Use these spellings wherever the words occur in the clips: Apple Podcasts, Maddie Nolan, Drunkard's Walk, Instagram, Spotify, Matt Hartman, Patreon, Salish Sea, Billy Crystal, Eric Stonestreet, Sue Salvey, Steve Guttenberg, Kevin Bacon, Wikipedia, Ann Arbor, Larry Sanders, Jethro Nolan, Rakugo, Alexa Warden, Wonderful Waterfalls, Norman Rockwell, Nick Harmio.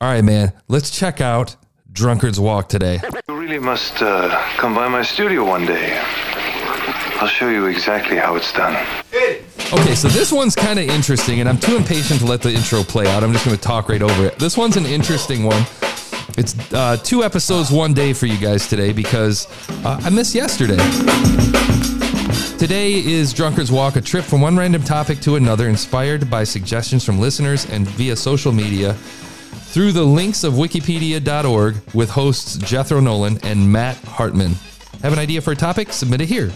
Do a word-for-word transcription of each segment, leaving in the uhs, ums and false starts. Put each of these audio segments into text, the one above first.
all right, man, let's check out Drunkard's Walk today. You really must uh, come by my studio one day. I'll show you exactly how it's done. Okay, so this one's kind of interesting, and I'm too impatient to let the intro play out. I'm just going to talk right over it. This one's an interesting one. It's uh, two episodes, one day for you guys today because uh, I missed yesterday. Today is Drunkard's Walk, a trip from one random topic to another, inspired by suggestions from listeners and via social media through the links of wikipedia dot org with hosts Jethro Nolan and Matt Hartman. Have an idea for a topic? Submit it here.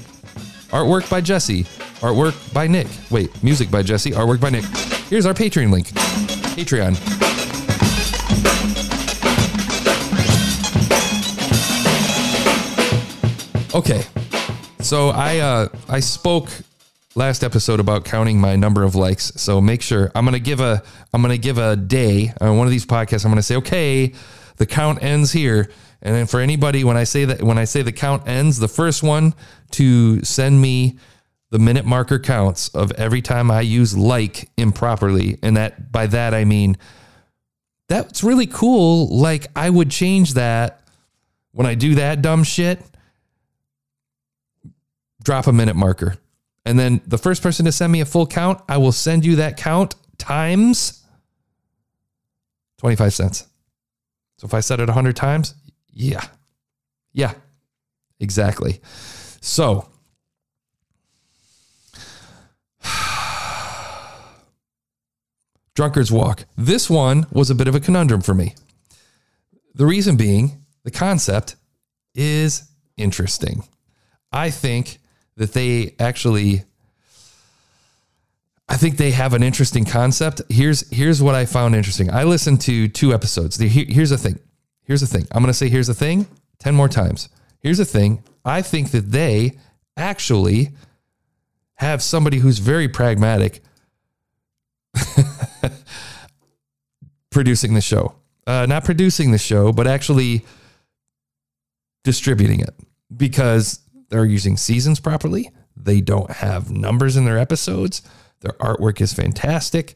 Artwork by Jesse. Artwork by Nick. Wait, music by Jesse. Artwork by Nick. Here's our Patreon link. Patreon. Okay. So I uh, I spoke last episode about counting my number of likes. So make sure I'm gonna give a I'm gonna give a day on one of these podcasts. I'm gonna say, okay, the count ends here. And then for anybody, when I say that, when I say the count ends, the first one to send me the minute marker counts of every time I use like improperly. And that by that, I mean, that's really cool. Like I would change that when I do that dumb shit, drop a minute marker. And then the first person to send me a full count, I will send you that count times twenty-five cents. So if I said it a hundred times, Yeah. Yeah, exactly. So Drunkard's Walk. This one was a bit of a conundrum for me. The reason being, the concept is interesting. I think that they actually, I think they have an interesting concept. Here's, here's what I found interesting. I listened to two episodes. Here's the thing. Here's the thing. I'm going to say, here's the thing ten more times. Here's the thing. I think that they actually have somebody who's very pragmatic producing the show, uh, not producing the show, but actually distributing it because they're using seasons properly. They don't have numbers in their episodes. Their artwork is fantastic.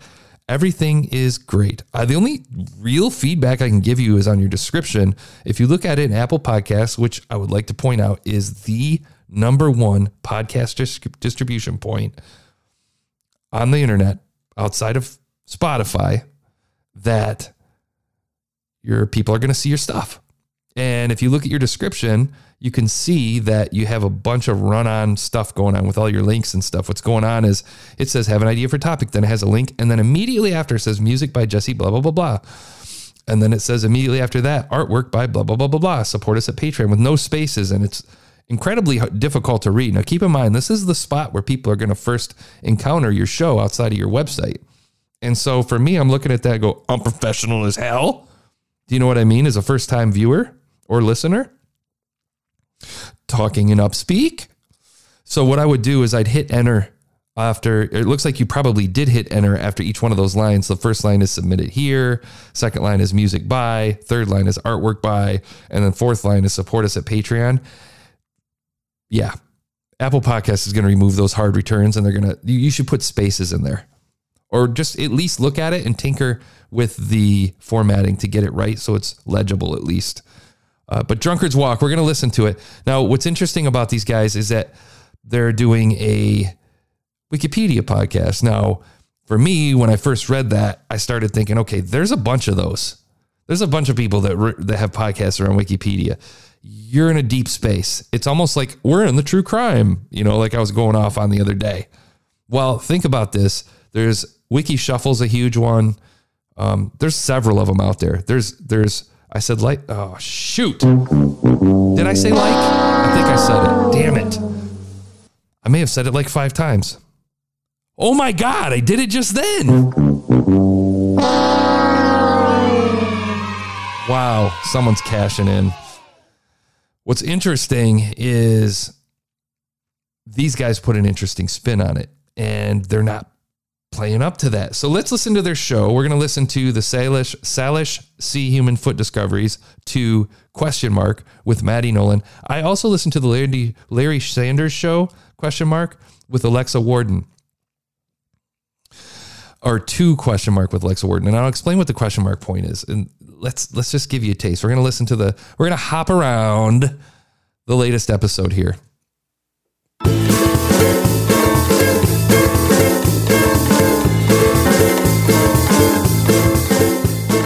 Everything is great. Uh, the only real feedback I can give you is on your description. If you look at it in Apple Podcasts, which I would like to point out is the number one podcast dis- distribution point on the internet outside of Spotify, that your people are going to see your stuff. And if you look at your description, you can see that you have a bunch of run-on stuff going on with all your links and stuff. What's going on is it says, have an idea for topic. Then it has a link. And then immediately after it says music by Jesse, blah, blah, blah, blah. And then it says immediately after that, artwork by blah, blah, blah, blah, blah. Support us at Patreon with no spaces. And it's incredibly difficult to read. Now, keep in mind, this is the spot where people are going to first encounter your show outside of your website. And so for me, I'm looking at that and go, unprofessional as hell. Do you know what I mean? As a first-time viewer or listener, talking in upspeak. So what I would do is I'd hit enter after, it looks like you probably did hit enter after each one of those lines. The first line is submitted here. Second line is music by. Third line is artwork by. And then fourth line is support us at Patreon. Yeah. Apple Podcasts is going to remove those hard returns, and they're going to, you should put spaces in there. Or just at least look at it and tinker with the formatting to get it right so it's legible at least. Uh, but Drunkard's Walk, we're going to listen to it. Now, what's interesting about these guys is that they're doing a Wikipedia podcast. Now, for me, when I first read that, I started thinking, okay, there's a bunch of those. There's a bunch of people that re- that have podcasts around Wikipedia. You're in a deep space. It's almost like we're in the true crime, you know, like I was going off on the other day. Well, think about this. There's Wiki Shuffle's a huge one. Um, there's several of them out there. There's, there's, I said like, oh, shoot. Did I say like? I think I said it. Damn it. I may have said it like five times. Oh my God, I did it just then. Wow, someone's cashing in. What's interesting is these guys put an interesting spin on it, and they're not playing up to that. So let's listen to their show. We're going to listen to the Salish, Salish Sea Human Foot Discoveries to question mark with Maddie Nolan. I also listened to the Larry, Larry Sanders show question mark with Alexa Warden, or two question mark with Alexa Warden. And I'll explain what the question mark point is. And let's let's just give you a taste. We're going to listen to the, we're going to hop around the latest episode here.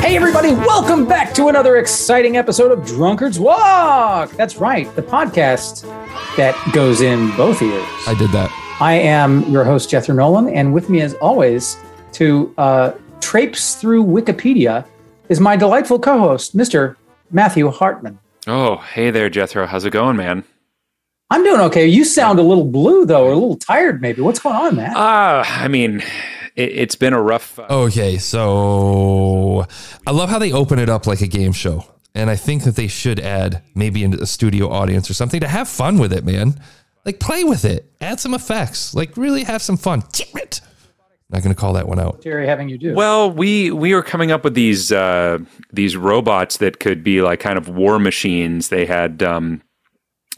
Hey everybody, welcome back to another exciting episode of Drunkard's Walk. That's right, the podcast that goes in both ears. I did that. I am your host, Jethro Nolan, and with me as always to uh, traipse through Wikipedia is my delightful co-host, Mister Matthew Hartman. Oh, hey there, Jethro. How's it going, man? I'm doing okay. You sound a little blue, though, or a little tired, maybe. What's going on, Matt? Uh, I mean, it, it's been a rough... Uh, okay, so I love how they open it up like a game show, and I think that they should add maybe a studio audience or something to have fun with it, man. Like, play with it. Add some effects. Like, really have some fun. Damn it! Not going to call that one out. Jerry, having you do. Well, we we were coming up with these uh, these robots that could be like kind of war machines. They had, um,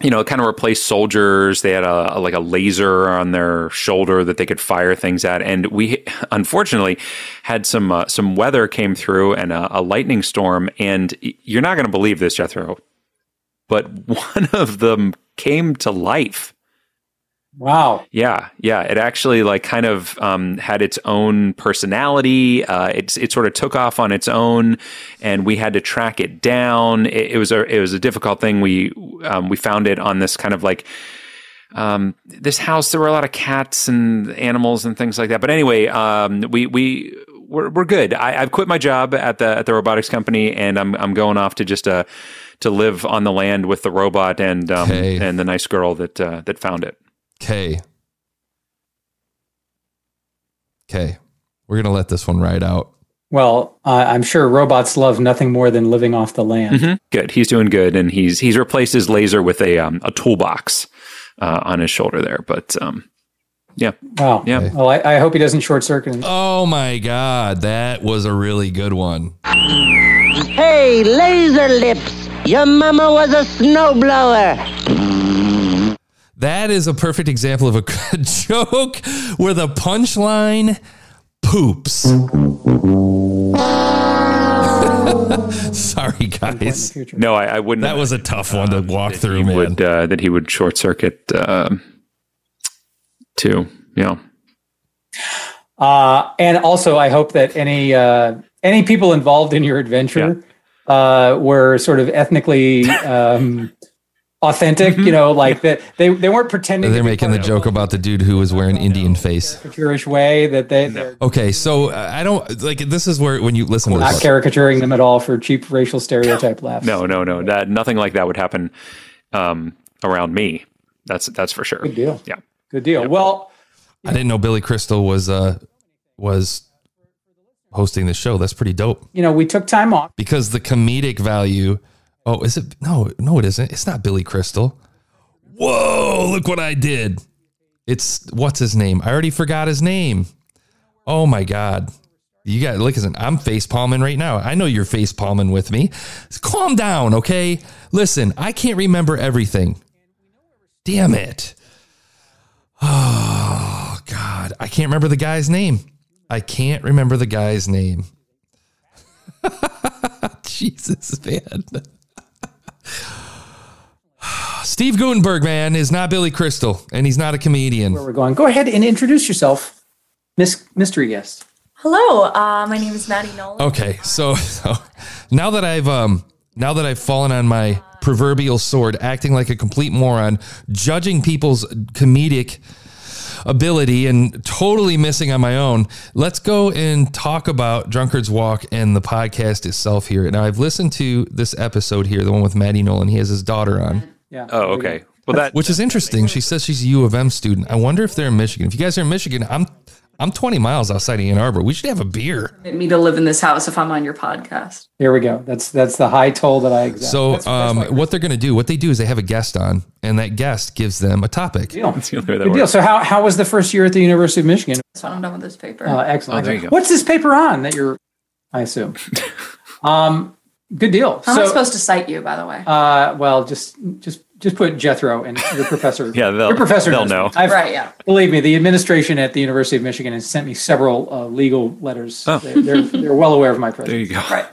you know, kind of replaced soldiers. They had a, a like a laser on their shoulder that they could fire things at. And we unfortunately had some uh, some weather came through and a, a lightning storm. And you're not going to believe this, Jethro, but one of them came to life. Wow. Yeah. Yeah. It actually like kind of um, had its own personality. Uh, it's, it sort of took off on its own and we had to track it down. It, it was a, it was a difficult thing. We, um, we found it on this kind of like um, this house. There were a lot of cats and animals and things like that. But anyway, um, we, we, we're, we're good. I, I've quit my job at the, at the robotics company and I'm, I'm going off to just, uh, to live on the land with the robot and, um, hey. and the nice girl that, uh, that found it. Okay. Okay. We're going to let this one ride out. Well, uh, I'm sure robots love nothing more than living off the land. Mm-hmm. Good. He's doing good. And he's, he's replaced his laser with a, um, a toolbox, uh, on his shoulder there, but, um, yeah. Wow. Yeah. Okay. Well, I, I hope he doesn't short circuit. Oh my God. That was a really good one. Hey, laser lips. Your mama was a snowblower. That is a perfect example of a joke where the punchline poops. Sorry, guys. No, I, I wouldn't. That was a tough one um, to walk through, man. Would, uh, that he would short circuit uh, too. Yeah. Uh, and also, I hope that any uh, any people involved in your adventure yeah. uh, were sort of ethnically... Um, authentic, you know, like that they, they weren't pretending. They're making the joke about the dude who was wearing Indian face. Caricaturish way that they. No. Okay, so uh, I don't like this is where when you listen. We're to not this. Caricaturing them at all for cheap racial stereotype laughs. No, no, no, that nothing like that would happen um, around me. That's that's for sure. Good deal. Yeah, good deal. Yeah. Well, I didn't know Billy Crystal was uh was hosting the show. That's pretty dope. You know, we took time off because the comedic value. Oh, is it? No, no, it isn't. It's not Billy Crystal. Whoa, look what I did. It's, what's his name? I already forgot his name. Oh my God. You got, look, I'm face palming right now. I know you're face palming with me. Calm down, okay? Listen, I can't remember everything. Damn it. Oh God. I can't remember the guy's name. I can't remember the guy's name. Jesus, man. Steve Guttenberg, man, is not Billy Crystal, and he's not a comedian. Where we're going. Go ahead and introduce yourself, Miss Mystery Guest. Hello, uh, my name is Maddie Nolan. Okay, so, so now that I've um, now that I've fallen on my proverbial sword, acting like a complete moron, judging people's comedic ability and totally missing on my own. Let's go and talk about Drunkard's Walk and the podcast itself here. Now, I've listened to this episode here, the one with Maddie Nolan. He has his daughter on. Yeah. Oh, okay. Well, that which is interesting. She says she's a U of M student. I wonder if they're in Michigan. If you guys are in Michigan, I'm I'm twenty miles outside of Ann Arbor. We should have a beer. Permit me to live in this house if I'm on your podcast. Here we go. That's that's the high toll that I exact. So that's, um, that's what they're going to do, what they do is they have a guest on, and that guest gives them a topic. Good deal. Good deal. So how, how was the first year at the University of Michigan? So I'm done with this paper. Uh, excellent. Oh, there you go. What's this paper on that you're, I assume? um, good deal. How so, am I supposed to cite you, by the way? Uh, well, just just... Just put Jethro and your professor. yeah, your professor. They'll know. I've, right. Yeah. Believe me, the administration at the University of Michigan has sent me several uh, legal letters. Oh. They're, they're, they're well aware of my presence. There you go. Right.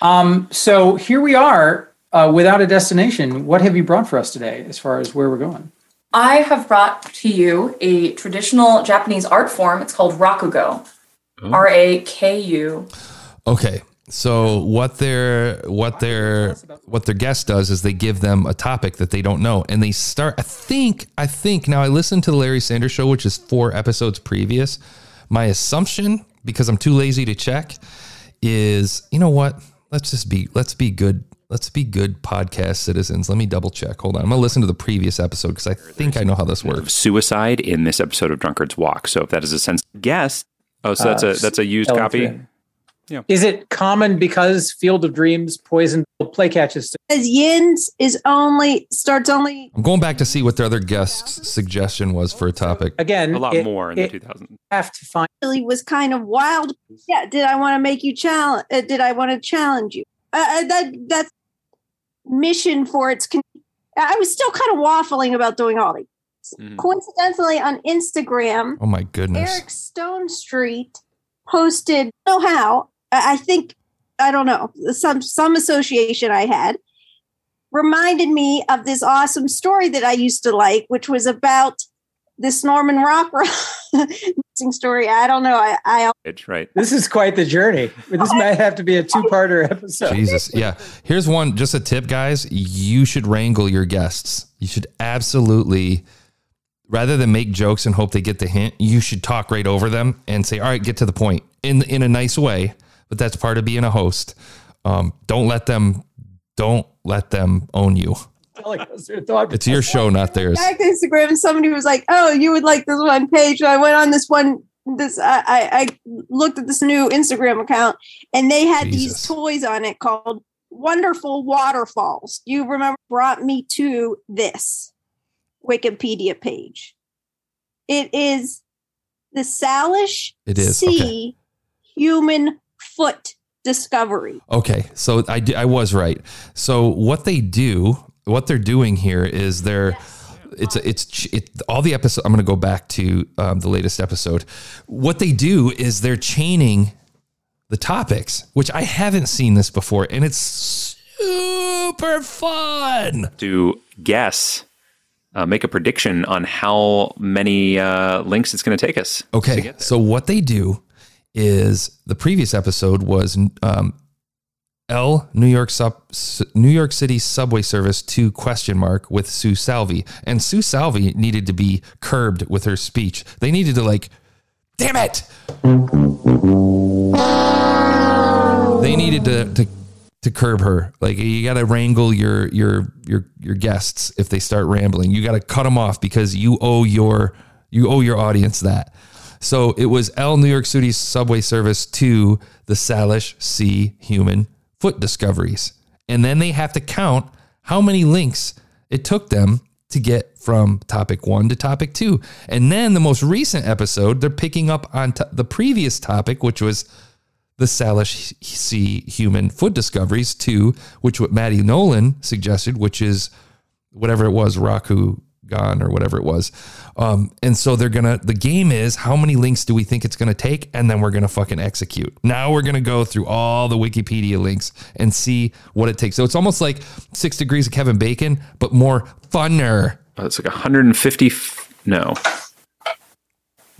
Um, so here we are uh, without a destination. What have you brought for us today as far as where we're going? I have brought to you a traditional Japanese art form. It's called Rakugo. Oh. R A K U. Okay. So what their what their what their guest does is they give them a topic that they don't know, and they start. I think I think now I listened to the Larry Sanders show, which is four episodes previous. My assumption, because I'm too lazy to check, is you know what? Let's just be let's be good. Let's be good podcast citizens. Let me double check. Hold on. I'm going to listen to the previous episode because I think There's I know how this works. Suicide in this episode of Drunkard's Walk. So if that is a sense guess. Oh, so that's uh, a that's a used copy. Yeah. Is it common because Field of Dreams, Poison, play catches? As Yin's is only, starts only. I'm going back to see what their other guest's suggestion was for a topic. Again, a lot it, more in it, the two thousands. Have to find. Really was kind of wild. Yeah. Did I want to make you challenge? Uh, did I want to challenge you? Uh, that that's mission for its. Con- I was still kind of waffling about doing all these. Mm-hmm. Coincidentally, on Instagram. Oh my goodness. Eric Stonestreet posted. No how. I think, I don't know, some some association I had reminded me of this awesome story that I used to like, which was about this Norman Rockwell story. I don't know. I, I it's right. This is quite the journey. This might have to be a two-parter episode. Jesus. Yeah. Here's one. Just a tip, guys. You should wrangle your guests. You should absolutely... Rather than make jokes and hope they get the hint, you should talk right over them and say, all right, get to the point in in a nice way. But that's part of being a host. Um, don't let them don't let them own you. It's your show, not theirs. Back to Instagram, and somebody was like, oh, you would like this one page. And I went on this one. This I, I, I looked at this new Instagram account, and they had Jesus. These toys on it called Wonderful Waterfalls. You remember brought me to this Wikipedia page. It is the Salish it is. Sea okay. human foot discovery. Okay, so I, I was right. So what they do, what they're doing here is they're yes. it's it's it, all the episode. I'm going to go back to um, the latest episode. What they do is they're chaining the topics, which I haven't seen this before, and it's super fun to guess. Uh, make a prediction on how many uh, links it's going to take us. Okay. So what they do is the previous episode was um, L New York sub New York City subway service to question mark with Sue Salvey, and Sue Salvey needed to be curbed with her speech. They needed to like, damn it. They needed to, to to curb her. Like you got to wrangle your, your, your, your guests. If they start rambling, you got to cut them off because you owe your, you owe your audience that. So it was L New York City subway service to the Salish Sea human foot discoveries. And then they have to count how many links it took them to get from topic one to topic two. And then the most recent episode, they're picking up on t- the previous topic, which was the Salish Sea human foot discoveries too, which what Maddie Nolan suggested, which is whatever it was, Rakugan or whatever it was. Um, and so they're going to, the game is how many links do we think it's going to take? And then we're going to fucking execute. Now we're going to go through all the Wikipedia links and see what it takes. So it's almost like Six Degrees of Kevin Bacon, but more funner. Oh, it's like one hundred fifty. F- no.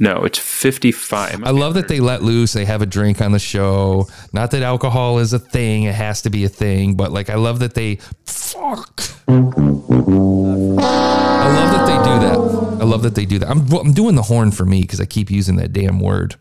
No, it's fifty-five. I love that they let loose. They have a drink on the show. Not that alcohol is a thing. It has to be a thing. But like, I love that they fuck. I love that they do that. I love that they do that. I'm, I'm doing the horn for me because I keep using that damn word.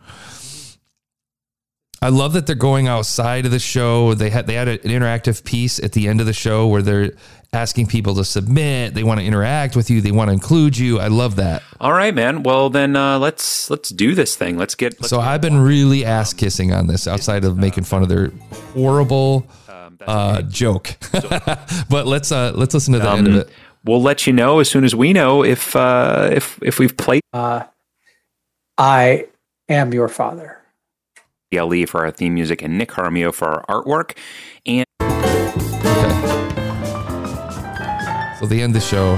I love that they're going outside of the show. They had, they had an interactive piece at the end of the show where they're asking people to submit. They want to interact with you. They want to include you. I love that. All right, man. Well, then uh, let's let's do this thing. Let's get. Let's so get I've been really ass kissing on this outside of making fun of their horrible uh, joke. But let's uh, let's listen to the um, end of it. We'll let you know as soon as we know if uh, if if we've played. Uh, I am your father. L E for our theme music and Nick Harmio for our artwork. And okay. So they end the show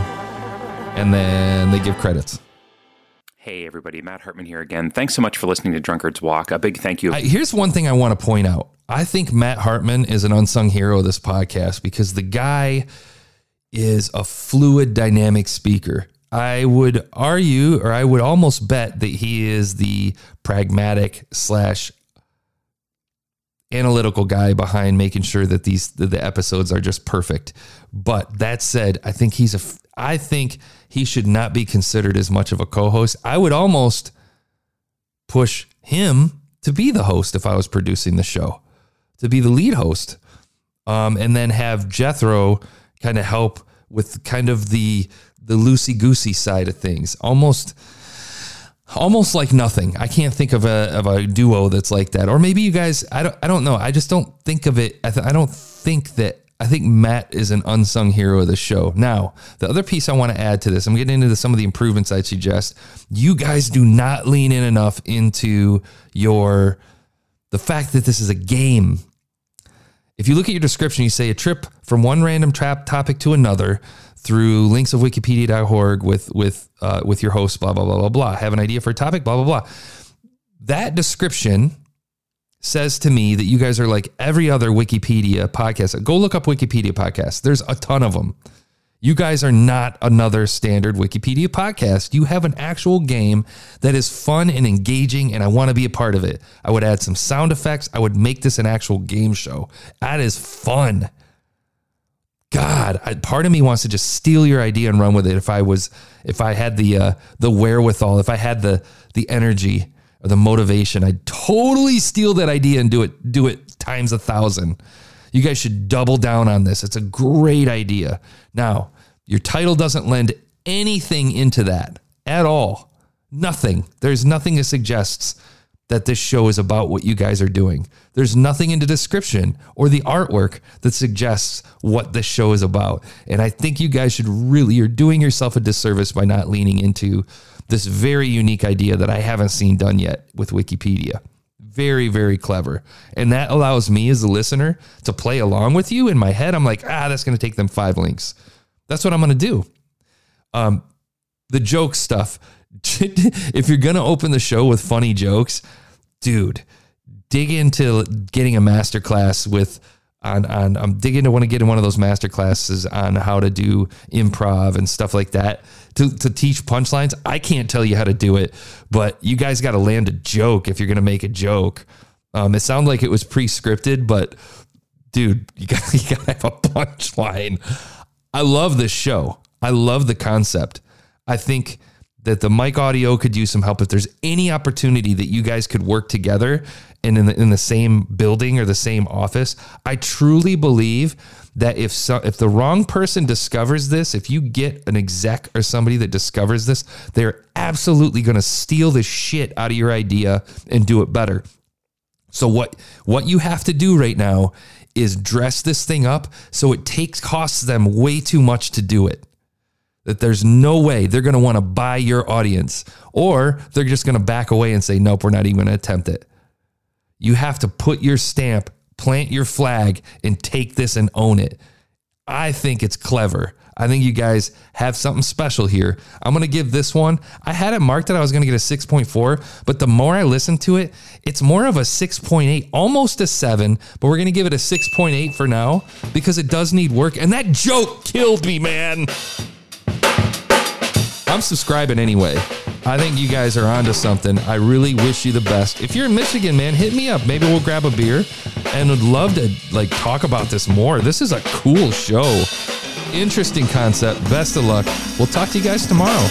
and then they give credits. Hey, everybody. Matt Hartman here again. Thanks so much for listening to Drunkard's Walk. A big thank you. I, here's one thing I want to point out. I think Matt Hartman is an unsung hero of this podcast because the guy is a fluid, dynamic speaker. I would argue, or I would almost bet that he is the pragmatic slash analytical guy behind making sure that these, the episodes are just perfect. But that said, I think he's a, I think he should not be considered as much of a co-host. I would almost push him to be the host if I was producing the show, to be the lead host, um, and then have Jethro kind of help with kind of the, the loosey-goosey side of things. Almost, almost like nothing. I can't think of a, of a duo that's like that. Or maybe you guys, I don't, I don't know. I just don't think of it. I, th- I don't think that, I think Matt is an unsung hero of the show. Now, the other piece I want to add to this, I'm getting into the, some of the improvements I suggest. You guys do not lean in enough into your, the fact that this is a game. If you look at your description, you say a trip from one random trap topic to another through links of wikipedia dot org with, with, uh, with your host, blah, blah, blah, blah, blah. Have an idea for a topic, blah, blah, blah. That description says to me that you guys are like every other Wikipedia podcast. Go look up Wikipedia podcasts. There's a ton of them. You guys are not another standard Wikipedia podcast. You have an actual game that is fun and engaging, and I want to be a part of it. I would add some sound effects. I would make this an actual game show. That is fun. God, I, part of me wants to just steal your idea and run with it. If I was, if I had the uh, the wherewithal, if I had the the energy or the motivation, I'd totally steal that idea and do it, do it times a thousand. You guys should double down on this. It's a great idea. Now, your title doesn't lend anything into that at all. Nothing. There's nothing that suggests that this show is about what you guys are doing. There's nothing in the description or the artwork that suggests what this show is about. And I think you guys should really, you're doing yourself a disservice by not leaning into this very unique idea that I haven't seen done yet with Wikipedia. Very, very clever. And that allows me as a listener to play along with you. In my head, I'm like, ah, that's going to take them five links. That's what I'm going to do. Um, the joke stuff. If you're going to open the show with funny jokes, dude, dig into getting a masterclass with on, on, I'm digging to want to get in one of those masterclasses on how to do improv and stuff like that to, to teach punchlines. I can't tell you how to do it, but you guys got to land a joke. If you're going to make a joke, um, it sounded like it was pre-scripted, but dude, you gotta, you gotta have a punchline. I love this show. I love the concept. I think that the mic audio could use some help. If there's any opportunity that you guys could work together and in the, in the same building or the same office, I truly believe that if so, if the wrong person discovers this, if you get an exec or somebody that discovers this, they're absolutely going to steal the shit out of your idea and do it better. So what, what you have to do right now is dress this thing up so it takes costs them way too much to do it. That there's no way they're going to want to buy your audience, or they're just going to back away and say, nope, we're not even going to attempt it. You have to put your stamp, plant your flag, and take this and own it. I think it's clever. I think you guys have something special here. I'm going to give this one, I had it marked that I was going to get a six point four, but the more I listen to it, it's more of a six point eight, almost a seven, but we're going to give it a six point eight for now because it does need work. And that joke killed me, man. I'm subscribing anyway. I think you guys are onto something. I really wish you the best. If you're in Michigan, man, hit me up. Maybe we'll grab a beer and would love to like talk about this more. This is a cool show. Interesting concept. Best of luck. We'll talk to you guys tomorrow.